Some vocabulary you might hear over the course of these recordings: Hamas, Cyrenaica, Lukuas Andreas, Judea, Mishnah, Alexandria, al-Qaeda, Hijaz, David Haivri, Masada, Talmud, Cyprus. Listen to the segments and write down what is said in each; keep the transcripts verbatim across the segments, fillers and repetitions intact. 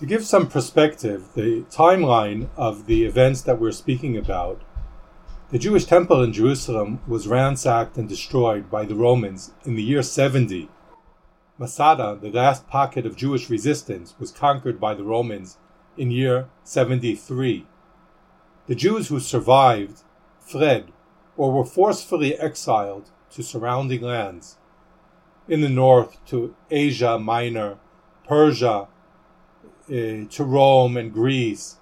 To give some perspective, the timeline of the events that we're speaking about, the Jewish temple in Jerusalem was ransacked and destroyed by the Romans in the year seventy. Masada, the last pocket of Jewish resistance, was conquered by the Romans in year seventy-three. The Jews who survived fled or were forcefully exiled to surrounding lands, in the north to Asia Minor, Persia, Uh, to Rome and Greece,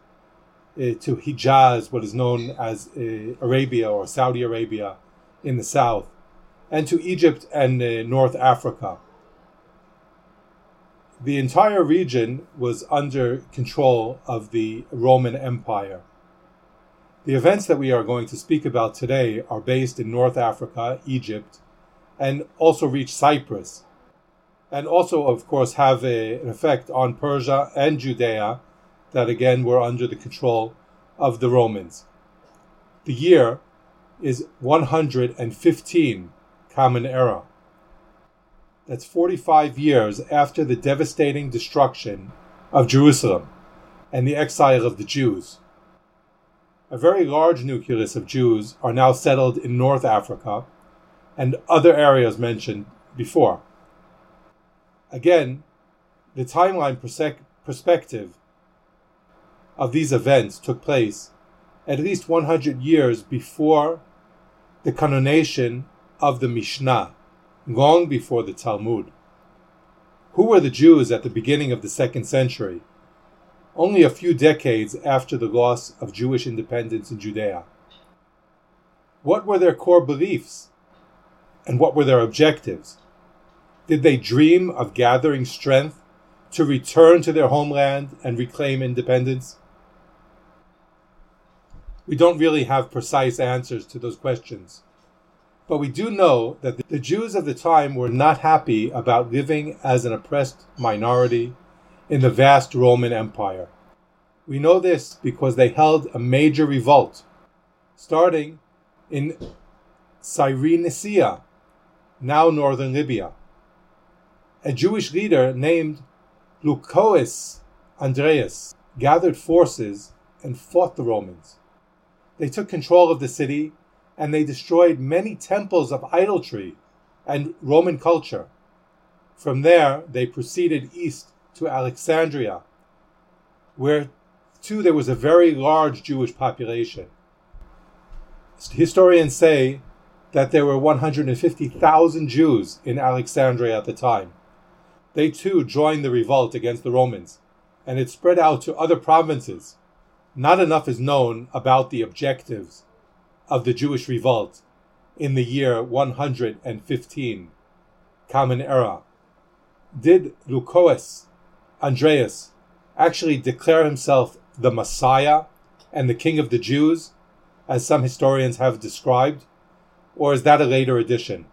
uh, to Hijaz, what is known as uh, Arabia or Saudi Arabia in the south, and to Egypt and uh, North Africa. The entire region was under control of the Roman Empire. The events that we are going to speak about today are based in North Africa, Egypt, and also reach Cyprus, and also, of course, have a, an effect on Persia and Judea that, again, were under the control of the Romans. The year is one hundred fifteen Common Era. That's forty-five years after the devastating destruction of Jerusalem and the exile of the Jews. A very large nucleus of Jews are now settled in North Africa and other areas mentioned before. Again, the timeline persec- perspective of these events took place at least one hundred years before the canonization of the Mishnah, long before the Talmud. Who were the Jews at the beginning of the second century, only a few decades after the loss of Jewish independence in Judea? What were their core beliefs, and what were their objectives? Did they dream of gathering strength to return to their homeland and reclaim independence? We don't really have precise answers to those questions, but we do know that the Jews of the time were not happy about living as an oppressed minority in the vast Roman Empire. We know this because they held a major revolt, starting in Cyrenaica, now northern Libya. A Jewish leader named Lukuas Andreas gathered forces and fought the Romans. They took control of the city, and they destroyed many temples of idolatry and Roman culture. From there, they proceeded east to Alexandria, where, too, there was a very large Jewish population. Historians say that there were one hundred fifty thousand Jews in Alexandria at the time. They too joined the revolt against the Romans, and it spread out to other provinces. Not enough is known about the objectives of the Jewish revolt in the year one hundred fifteen, Common Era. Did Lukuas Andreas actually declare himself the Messiah and the King of the Jews, as some historians have described, or is that a later addition?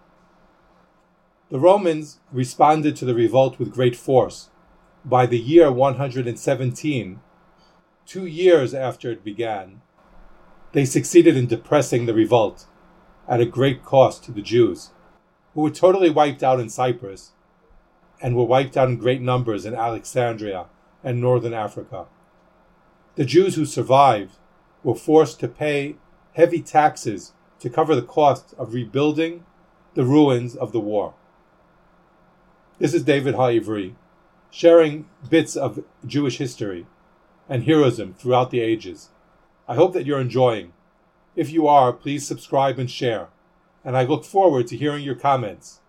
The Romans responded to the revolt with great force. By the year one hundred seventeen, two years after it began, they succeeded in depressing the revolt at a great cost to the Jews, who were totally wiped out in Cyprus and were wiped out in great numbers in Alexandria and northern Africa. The Jews who survived were forced to pay heavy taxes to cover the cost of rebuilding the ruins of the war. This is David Haivri, sharing bits of Jewish history and heroism throughout the ages. I hope that you're enjoying. If you are, please subscribe and share, and I look forward to hearing your comments.